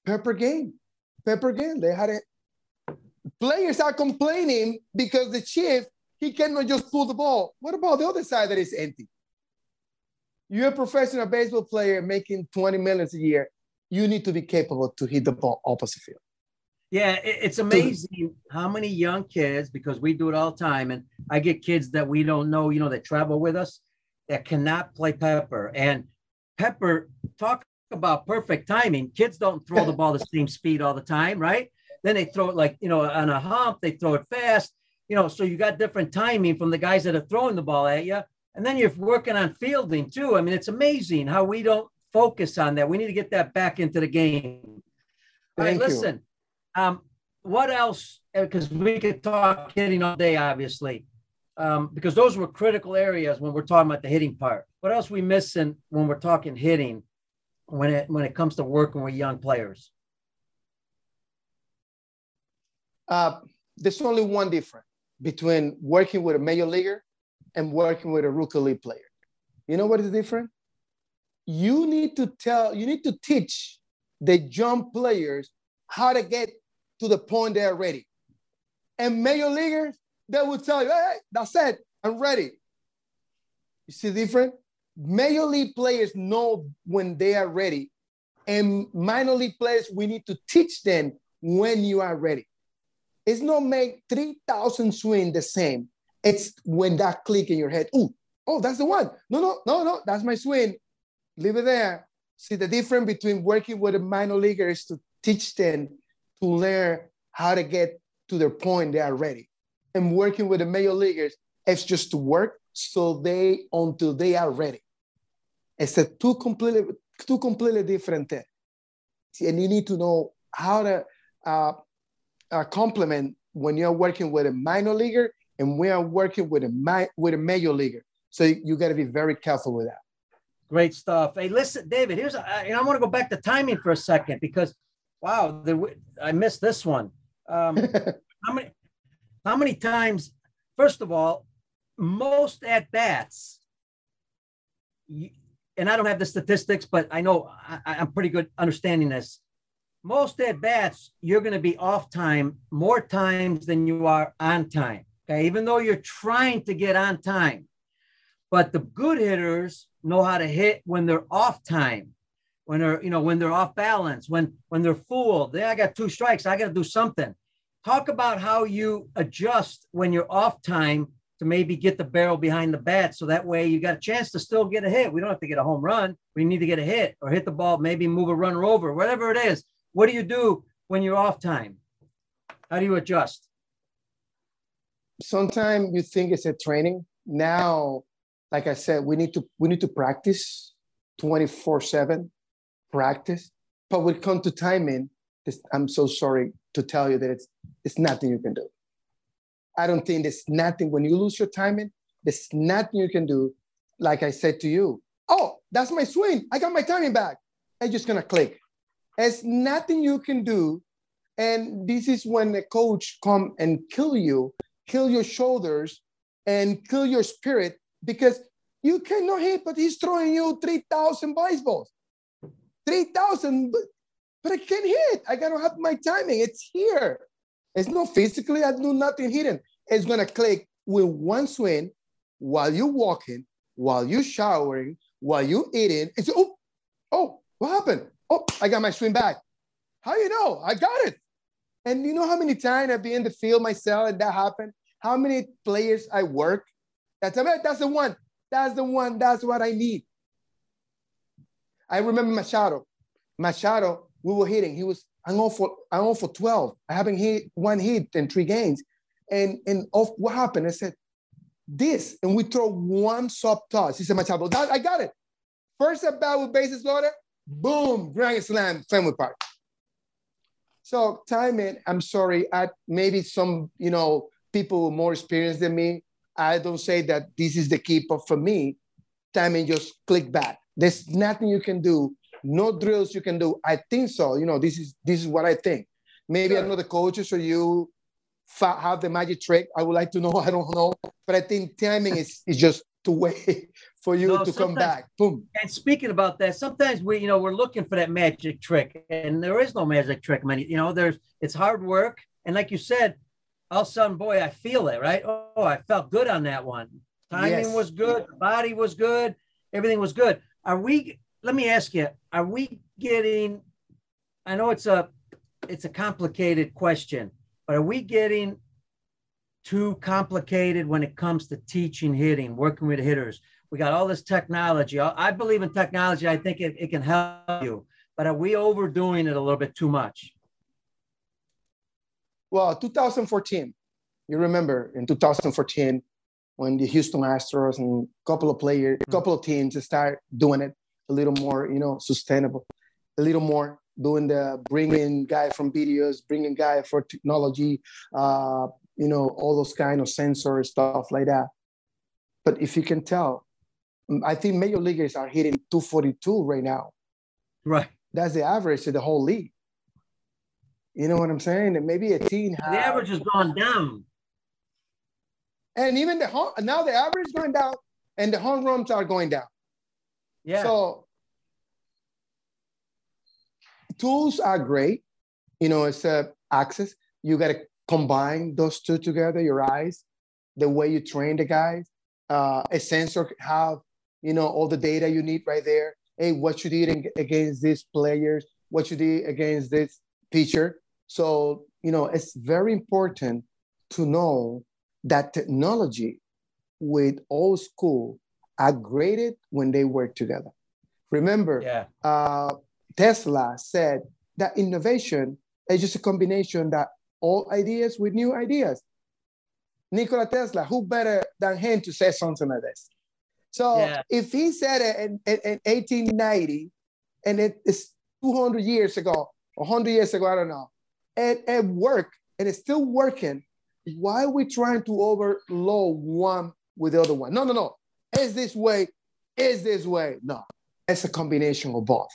pepper game, pepper game. They had it. Players are complaining because the chief, he cannot just pull the ball. What about the other side that is empty? You're a professional baseball player making twenty million a year. You need to be capable to hit the ball opposite field. Yeah, it's amazing how many young kids, because we do it all the time, and I get kids that we don't know, you know, that travel with us, that cannot play pepper. And pepper, talk about perfect timing. Kids don't throw the ball the same speed all the time, right? Then they throw it like, you know, on a hump, they throw it fast, you know, so you got different timing from the guys that are throwing the ball at you. And then you're working on fielding too. I mean, it's amazing how we don't focus on that. We need to get that back into the game. All right, listen, um, what else? Because we could talk hitting all day, obviously, um, because those were critical areas when we're talking about the hitting part. What else are we missing when we're talking hitting, when it, when it comes to working with young players? Uh, there's only one difference between working with a major leaguer and working with a rookie league player. You know what is different? You need to tell, you need to teach the young players how to get to the point they're ready. And major leaguers, they will tell you, hey, that's it, I'm ready. You see different? Major league players know when they are ready. And minor league players, we need to teach them when you are ready. It's not make three thousand swing the same. It's when that click in your head. Ooh, oh, that's the one. No, no, no, no, that's my swing. Leave it there. See, the difference between working with a minor leaguer is to teach them to learn how to get to their point they are ready. And working with the major leaguers, it's just to work so they, until they are ready. It's a two completely, two completely different things. And you need to know how to uh, uh, complement when you're working with a minor leaguer and we are working with a, mi- with a major leaguer. So you, you got to be very careful with that. Great stuff. Hey, listen, David, here's, a, and I want to go back to timing for a second because, wow, the, I missed this one. Um, how many, how many times, first of all, most at-bats, and I don't have the statistics, but I know I, I'm pretty good understanding this. Most at-bats, you're going to be off time more times than you are on time, okay? Even though you're trying to get on time. But the good hitters know how to hit when they're off time, when they're, you know, when they're off balance, when, when they're fooled. Then I got two strikes. I got to do something. Talk about how you adjust when you're off time to maybe get the barrel behind the bat. So that way you got a chance to still get a hit. We don't have to get a home run. We need to get a hit or hit the ball, maybe move a runner over, whatever it is. What do you do when you're off time? How do you adjust? Sometimes you think it's a training. Now, like I said, we need to we need to practice twenty-four seven, practice. But when it comes to timing, this, I'm so sorry to tell you that it's it's nothing you can do. I don't think there's nothing. When you lose your timing, there's nothing you can do. Like I said to you, oh, that's my swing. I got my timing back. I'm just going to click. There's nothing you can do. And this is when the coach come and kill you, kill your shoulders, and kill your spirit. Because you cannot hit, but he's throwing you three thousand baseballs. three thousand, but, but I can't hit. I got to have my timing. It's here. It's not physically. I do nothing hidden. It's going to click with one swing while you're walking, while you're showering, while you're eating. It's, oh, oh, what happened? Oh, I got my swing back. How you know? I got it. And you know how many times I've been in the field myself and that happened? How many players I work? That's, that's the one. That's the one. That's what I need. I remember Machado. Machado, we were hitting. He was, I'm on for, I'm on for twelve. I haven't hit one hit in three games. And, and off, what happened? I said, this. And we throw one soft toss. He said, Machado, that, I got it. First at bat with bases loaded. Boom. Grand slam. Fenway Park. So timing, I'm sorry. I, maybe some, you know, people with more experience than me, I don't say that this is the key, but for me, timing just click back. There's nothing you can do, no drills you can do. I think so. You know, this is this is what I think. Maybe sure. I know the coaches or you fa- have the magic trick. I would like to know. I don't know, but I think timing is, is just to wait for you no, to come back. Boom. And speaking about that, sometimes we, you know, we're looking for that magic trick, and there is no magic trick. Many, you know, there's it's hard work, and like you said. All of a sudden, boy, I feel it, right? Oh, I felt good on that one. Timing yes. was good. The body was good. Everything was good. Are we, let me ask you, are we getting, I know it's a, it's a complicated question, but are we getting too complicated when it comes to teaching hitting, working with hitters? We got all this technology. I believe in technology. I think it, it can help you, but are we overdoing it a little bit too much? Well, two thousand fourteen, you remember in two thousand fourteen when the Houston Astros and a couple of players, a couple of teams start doing it a little more, you know, sustainable, a little more doing the bringing guy from videos, bringing guy for technology, uh, you know, all those kind of sensors, stuff like that. But if you can tell, I think major leaguers are hitting two forty-two right now. Right. That's the average of the whole league. You know what I'm saying? And maybe a teen. The average has gone down. And even the home, now the average is going down and the home runs are going down. Yeah. So tools are great. You know, it's uh, access. You got to combine those two together, your eyes, the way you train the guys. uh, a sensor have, you know, all the data you need right there. Hey, what you did against these players, what you did against this pitcher. So, you know, it's very important to know that technology with old school are graded when they work together. Remember, yeah. uh, Tesla said that innovation is just a combination that old ideas with new ideas. Nikola Tesla, who better than him to say something like this? So yeah. if he said it in, in, in eighteen ninety, and it is two hundred years ago, one hundred years ago, I don't know, and it worked, and it's still working, why are we trying to overload one with the other one? No, no, no. Is this way? Is this way? No. It's a combination of both.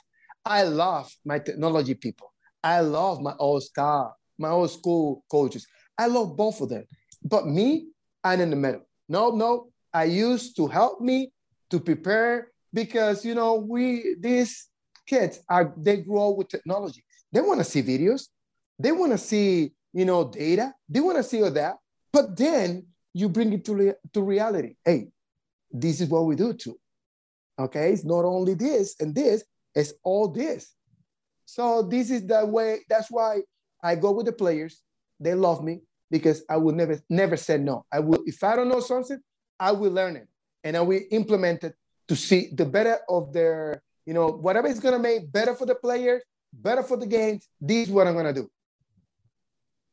I love my technology people. I love my old star, my old school coaches. I love both of them. But me, I'm in the middle. No, no. I used to help me to prepare because, you know, we, these kids, are they grow up with technology. They want to see videos. They want to see, you know, data. They want to see all that. But then you bring it to, rea- to reality. Hey, this is what we do too. Okay? It's not only this and this. It's all this. So this is the way. That's why I go with the players. They love me because I will never, never say no. I will, if I don't know something, I will learn it and I will implement it to see the better of their, you know, whatever it's going to make better for the players, better for the games. This is what I'm going to do.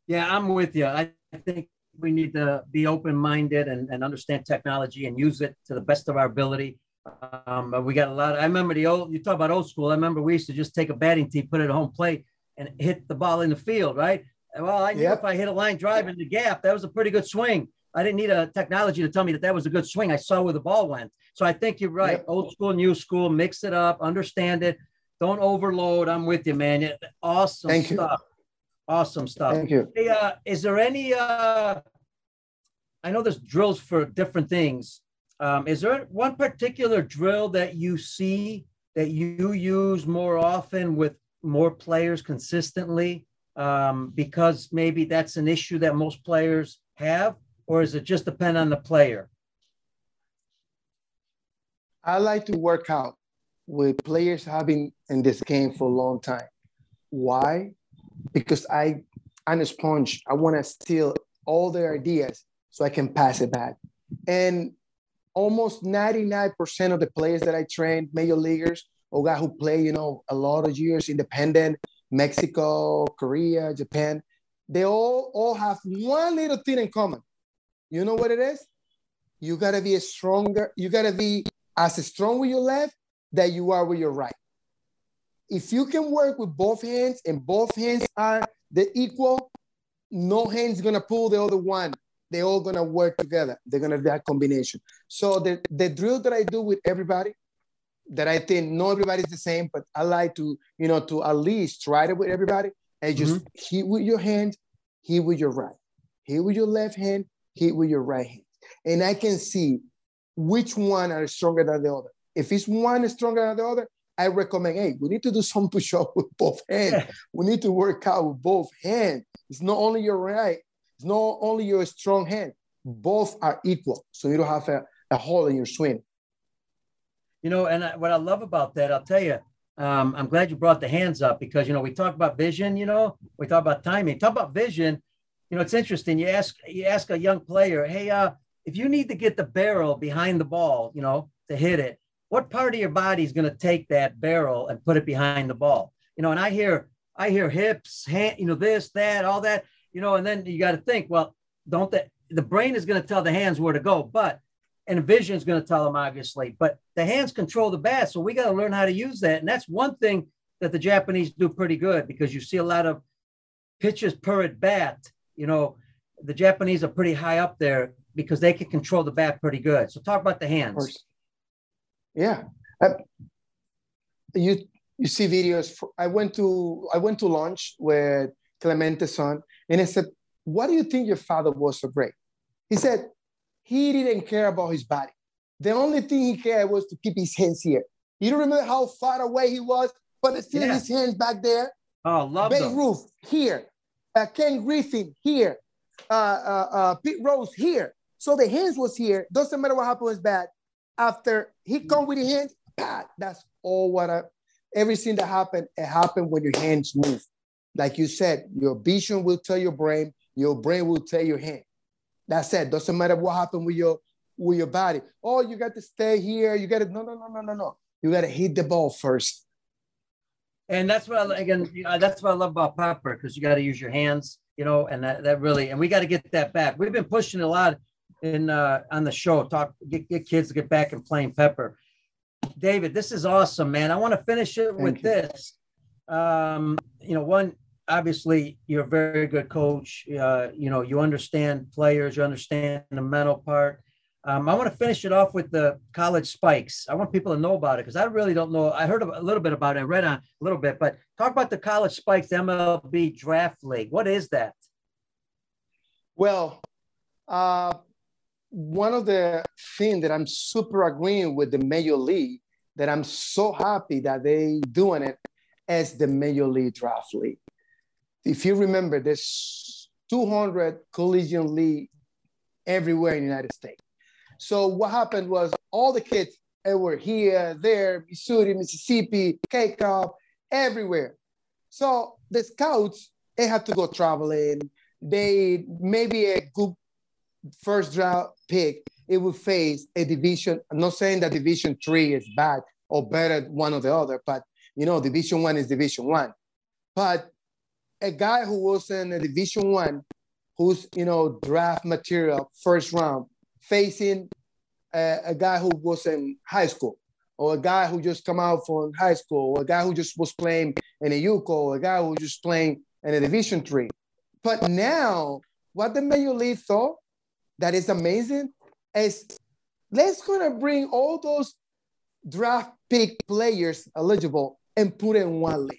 Yeah, I'm with you. I think we need to be open-minded and, and understand technology and use it to the best of our ability. Um, but we got a lot. Of, I remember the old, you talk about old school. I remember we used to just take a batting tee, put it at home plate and hit the ball in the field, right? Well, I knew yep. if I hit a line drive in the gap, that was a pretty good swing. I didn't need a technology to tell me that that was a good swing. I saw where the ball went. So I think you're right. Yep. Old school, new school, mix it up, understand it. Don't overload. I'm with you, man. Awesome Thank stuff. You. Awesome stuff. Thank you. Hey, uh, is there any, uh, I know there's drills for different things. Um, is there one particular drill that you see that you use more often with more players consistently? Um, because maybe that's an issue that most players have, or is it just depend on the player? I like to work out with players having in this game for a long time. Why? Because I, I'm a sponge. I want to steal all their ideas so I can pass it back. And almost ninety-nine percent of the players that I train, major leaguers, or guys who play, you know, a lot of years, independent, Mexico, Korea, Japan, they all, all have one little thing in common. You know what it is? You got to be a stronger. You got to be as strong with your left that you are with your right. If you can work with both hands and both hands are the equal, no hand's going to pull the other one. They're all going to work together. They're going to do that combination. So the, the drill that I do with everybody that I think not everybody's the same, but I like to, you know, to at least try it with everybody and just mm-hmm. hit with your hand, hit with your right, hit with your left hand, hit with your right hand. And I can see which one are stronger than the other. If it's one is stronger than the other, I recommend, hey, we need to do some push-up with both hands. Yeah. We need to work out with both hands. It's not only your right. It's not only your strong hand. Both are equal. So you don't have a, a hole in your swing. You know, and I, what I love about that, I'll tell you, um, I'm glad you brought the hands up because, you know, we talk about vision, you know, we talk about timing, talk about vision. You know, it's interesting. You ask, you ask a young player, hey, uh, if you need to get the barrel behind the ball, you know, to hit it, what part of your body is going to take that barrel and put it behind the ball? You know, and I hear, I hear hips, hand, you know, this, that, all that, you know, and then you got to think, well, don't that the brain is going to tell the hands where to go, but, and vision is going to tell them obviously, but the hands control the bat. So we got to learn how to use that. And that's one thing that the Japanese do pretty good because you see a lot of pitches per at bat, you know, the Japanese are pretty high up there because they can control the bat pretty good. So talk about the hands. Yeah, uh, you you see videos. For, I went to I went to lunch with Clemente's son, and I said, "Why do you think your father was so great?" He said, "He didn't care about his body. The only thing he cared was to keep his hands here. You don't remember how far away he was, but still yeah. his hands back there. Oh, love Babe them. Ruth here, uh, Ken Griffin here, uh, uh, uh, Pete Rose here. So the hands was here. Doesn't matter what happened with bat. After he come with the hands, pat. That's all what I, everything that happened, it happened when your hands move. Like you said, your vision will tell your brain, your brain will tell your hand. That's it. Doesn't matter what happened with your with your body. Oh, you got to stay here. You got to, no, no, no, no, no, no. You got to hit the ball first. And that's what I, again, that's what I love about Popper, because you got to use your hands, you know, and that, that really, and we got to get that back. We've been pushing a lot in uh, on the show, talk, get, get kids to get back and playing Pepper. David, this is awesome, man. I want to finish it Thank with you. this. Um, you know, one, obviously you're a very good coach. Uh, you know, you understand players, you understand the mental part. Um, I want to finish it off with the college spikes. I want people to know about it because I really don't know. I heard a little bit about it. I read on a little bit, but talk about the college spikes, M L B Draft League. What is that? Well, uh, one of the things that I'm super agreeing with the Major League, that I'm so happy that they doing it, is the Major League Draft League. If you remember, there's two hundred collegiate league everywhere in the United States. So what happened was all the kids that were here, there, Missouri, Mississippi, K-Cup, everywhere. So the scouts, they had to go traveling. They maybe a good first round pick, it would face a division. I'm not saying that division three is bad or better one or the other, but you know, division one is division one. But a guy who was in a division one, who's, you know, draft material first round, facing a, a guy who was in high school, or a guy who just come out from high school, or a guy who just was playing in a U C O, or a guy who was just playing in a division three. But now what the Major League thought that is amazing is let's gonna bring all those draft pick players eligible and put in one league.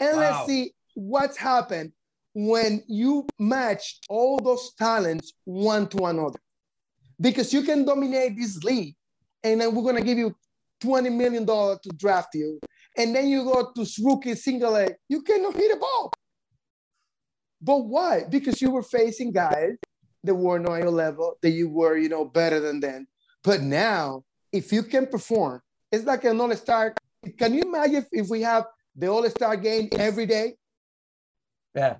And wow. Let's see what's happened when you match all those talents one to another. Because you can dominate this league, and then we're going to give you twenty million dollars to draft you. And then you go to rookie single A. You cannot hit a ball. But why? Because you were facing guys that were not your level, that you were, you know, better than them. But now, if you can perform, it's like an all-star. Can you imagine if we have the all-star game every day? Yeah.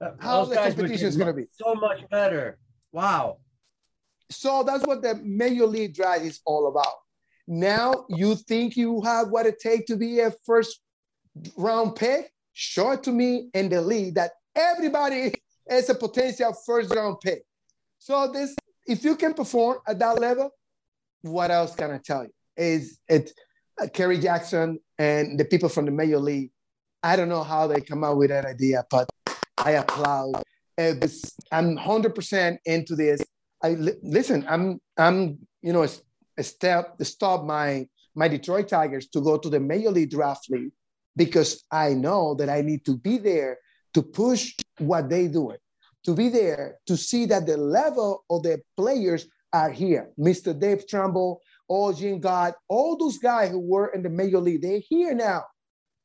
Uh, How the competition is going to be? So much better. Wow. So that's what the Major League Draft is all about. Now you think you have what it takes to be a first round pick? Show it to me in the league that everybody is a potential first round pick. So this, if you can perform at that level, what else can I tell you? Is it uh, Kerry Jackson and the people from the Major League? I don't know how they come out with that idea, but I applaud. Uh, this, I'm one hundred percent into this. I, listen, I'm, I'm, you know, a step, stop my, my Detroit Tigers to go to the Major League Draft League because I know that I need to be there to push what they do it, to be there to see that the level of the players are here. Mister Dave Trumbull, all Jim God, all those guys who were in the Major League, they're here now.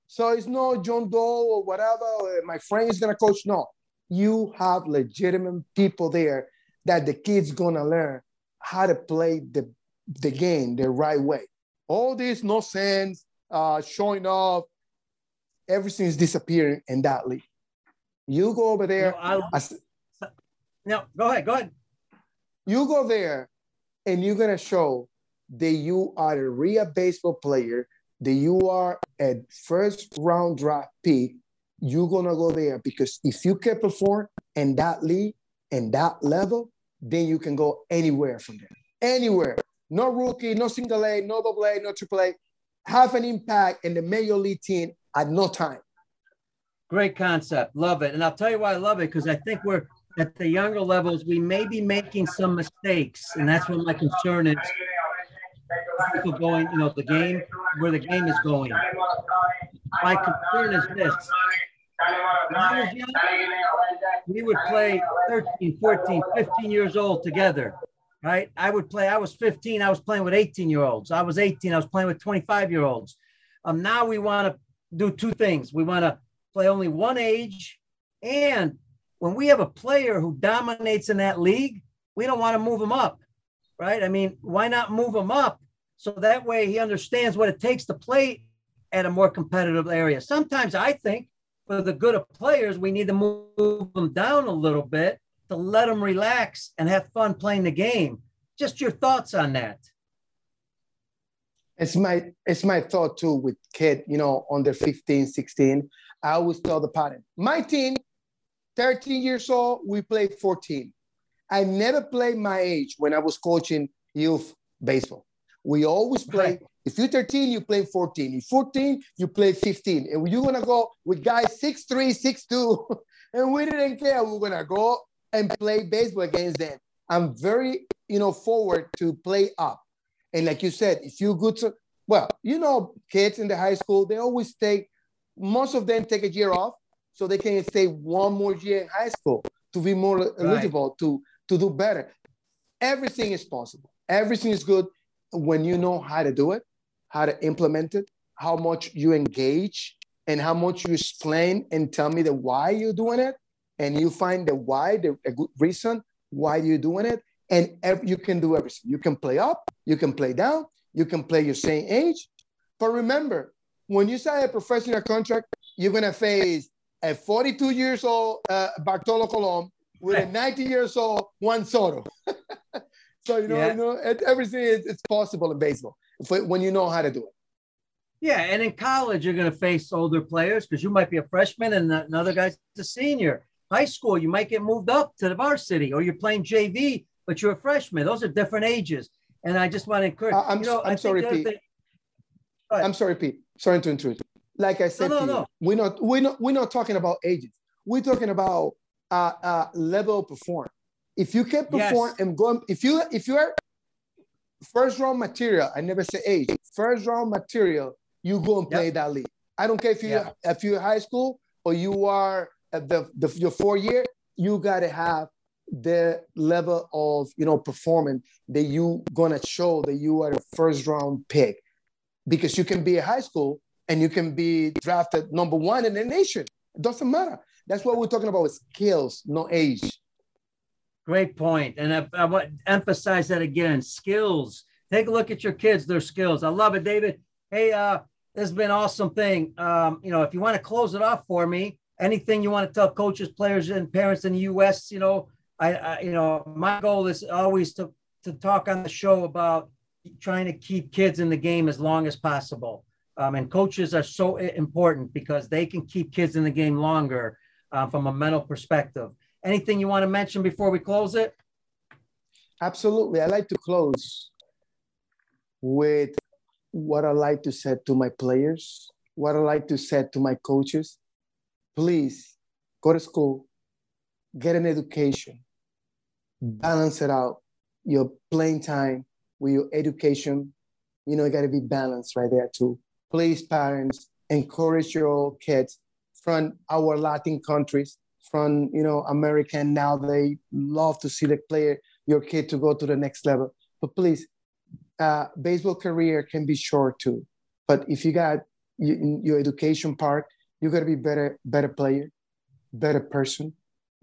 So it's no John Doe or whatever, or my friend is going to coach. No, you have legitimate people there that the kid's gonna learn how to play the, the game the right way. All this nonsense, uh, showing off, everything is disappearing in that league. You go over there. No, I, no, go ahead, go ahead. You go there and you're gonna show that you are a real baseball player, that you are a first round draft pick. You're gonna go there because if you can perform in that league, and that level, then you can go anywhere from there. Anywhere. No rookie, no single A, no double A, no triple A. Have an impact in the Major League team at no time. Great concept. Love it. And I'll tell you why I love it, because I think we're at the younger levels, we may be making some mistakes. And that's what my concern is. People going, you know, the game, where the game is going. My concern is this. Young, we would play thirteen, fourteen, fifteen years old together, right? I would play, I was fifteen, I was playing with eighteen-year-olds. I was eighteen, I was playing with twenty-five-year-olds. Um, now we want to do two things. We want to play only one age, and when we have a player who dominates in that league, we don't want to move him up, right? I mean, why not move him up? So that way he understands what it takes to play at a more competitive area. Sometimes I think for the good of players, we need to move them down a little bit to let them relax and have fun playing the game. Just your thoughts on that. It's my, it's my thought too with kid, you know, under fifteen, sixteen, I always tell the pattern. My team, thirteen years old, we played fourteen. I never played my age when I was coaching youth baseball. We always play, right. If you're thirteen, you play fourteen. If fourteen, you play fifteen. And you're going to go with guys six three, six two, and we didn't care. We're going to go and play baseball against them. I'm very, you know, forward to play up. And like you said, if you're good to, well, you know, kids in the high school, they always take, most of them take a year off so they can stay one more year in high school to be more right. eligible to, to do better. Everything is possible. Everything is good when you know how to do it, how to implement it, how much you engage, and how much you explain and tell me the why you're doing it, and you find the why, the a good reason why you're doing it, and every, you can do everything. You can play up, you can play down, you can play your same age. But remember, when you sign a professional contract, you're gonna face a forty-two years old uh, Bartolo Colon with a ninety years old Juan Soto. So, you know, yeah. you know everything is it's possible in baseball when you know how to do it. Yeah, and in college, you're going to face older players because you might be a freshman and another guy's a senior. High school, you might get moved up to the varsity, or you're playing J V, but you're a freshman. Those are different ages. And I just want to encourage uh, I'm, you know, I'm sorry, Pete. Thing... I'm sorry, Pete. Sorry to intrude. Like I said, no, no, to you, no. we're, not, we're, not, we're not talking about ages. We're talking about uh, uh, level perform. If you can perform yes. and go, if you if you are first round material, I never say age. First round material, you go and play yep. that league. I don't care if you yep. if you're high school or you are at the, the your four year. You gotta have the level of you know performance that you gonna show that you are a first round pick, because you can be a high school and you can be drafted number one in the nation. It doesn't matter. That's what we're talking about: with skills, not age. Great point. And I, I want to emphasize that again, skills. Take a look at your kids, their skills. I love it, David. Hey, uh, this has been an awesome thing. Um, you know, if you want to close it off for me, anything you want to tell coaches, players, and parents in the U S, you know, I, I you know, my goal is always to, to talk on the show about trying to keep kids in the game as long as possible. Um, and coaches are so important because they can keep kids in the game longer uh, from a mental perspective. Anything you want to mention before we close it? Absolutely. I like to close with what I like to say to my players, what I like to say to my coaches. Please go to school, get an education, balance it out. Your playing time with your education, you know, it got to be balanced right there too. Please, parents, encourage your kids from our Latin countries, from, you know, American. Now they love to see the player, your kid to go to the next level. But please, uh, baseball career can be short too. But if you got you, your education part, you got to be better, better player, better person,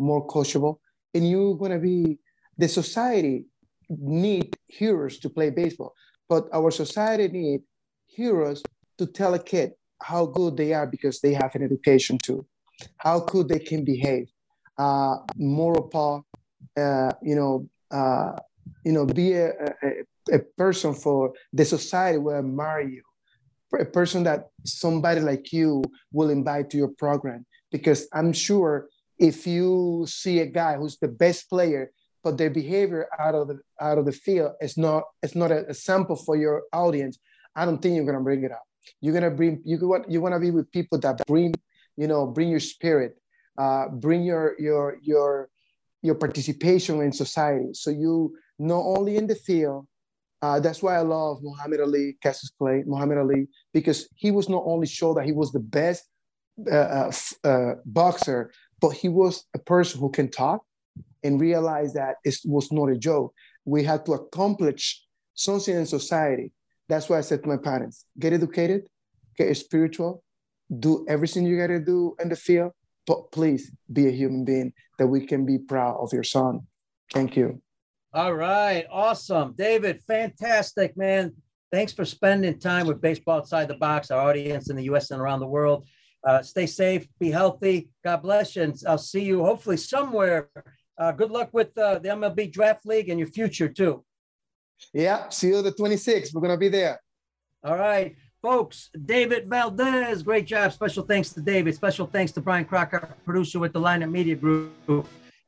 more coachable. And you're going to be, the society need heroes to play baseball. But our society need heroes to tell a kid how good they are because they have an education too. How could they can behave, uh, moral paw, uh, you know, uh, you know, be a, a, a person for the society will admire you, a person that somebody like you will invite to your program. Because I'm sure if you see a guy who's the best player, but their behavior out of the out of the field is not it's not a, a sample for your audience, I don't think you're gonna bring it up. You're gonna bring you want you want to be with people that bring. You know, bring your spirit, uh, bring your your your your participation in society. So you not only in the field. Uh, that's why I love Muhammad Ali, Cassius Clay, Muhammad Ali, because he was not only show that he was the best uh, uh, boxer, but he was a person who can talk and realize that it was not a joke. We had to accomplish something in society. That's why I said to my parents: get educated, get spiritual. Do everything you got to do in the field, but please be a human being that we can be proud of your son. Thank you. All right. Awesome. David, fantastic, man. Thanks for spending time with Baseball Outside the Box, our audience in the U S and around the world. Uh, stay safe, be healthy. God bless you. And I'll see you hopefully somewhere. Uh, good luck with uh, the M L B Draft League and your future too. Yeah. See you the twenty-sixth. We're going to be there. All right, folks. David Valdez. Great job. Special thanks to David. Special thanks to Brian Crocker, producer with the Line of Media Group.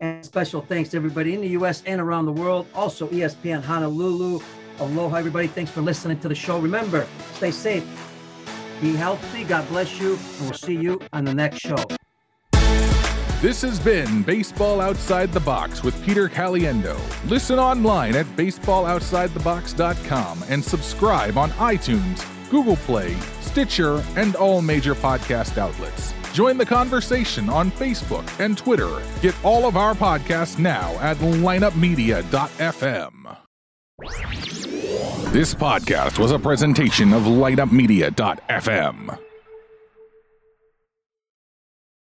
And special thanks to everybody in the U S and around the world. Also, E S P N Honolulu. Aloha, everybody. Thanks for listening to the show. Remember, stay safe, be healthy. God bless you. And we'll see you on the next show. This has been Baseball Outside the Box with Peter Caliendo. Listen online at baseball outside the box dot com and subscribe on iTunes, Google Play, Stitcher, and all major podcast outlets. Join the conversation on Facebook and Twitter. Get all of our podcasts now at line up media dot f m. This podcast was a presentation of line up media dot f m.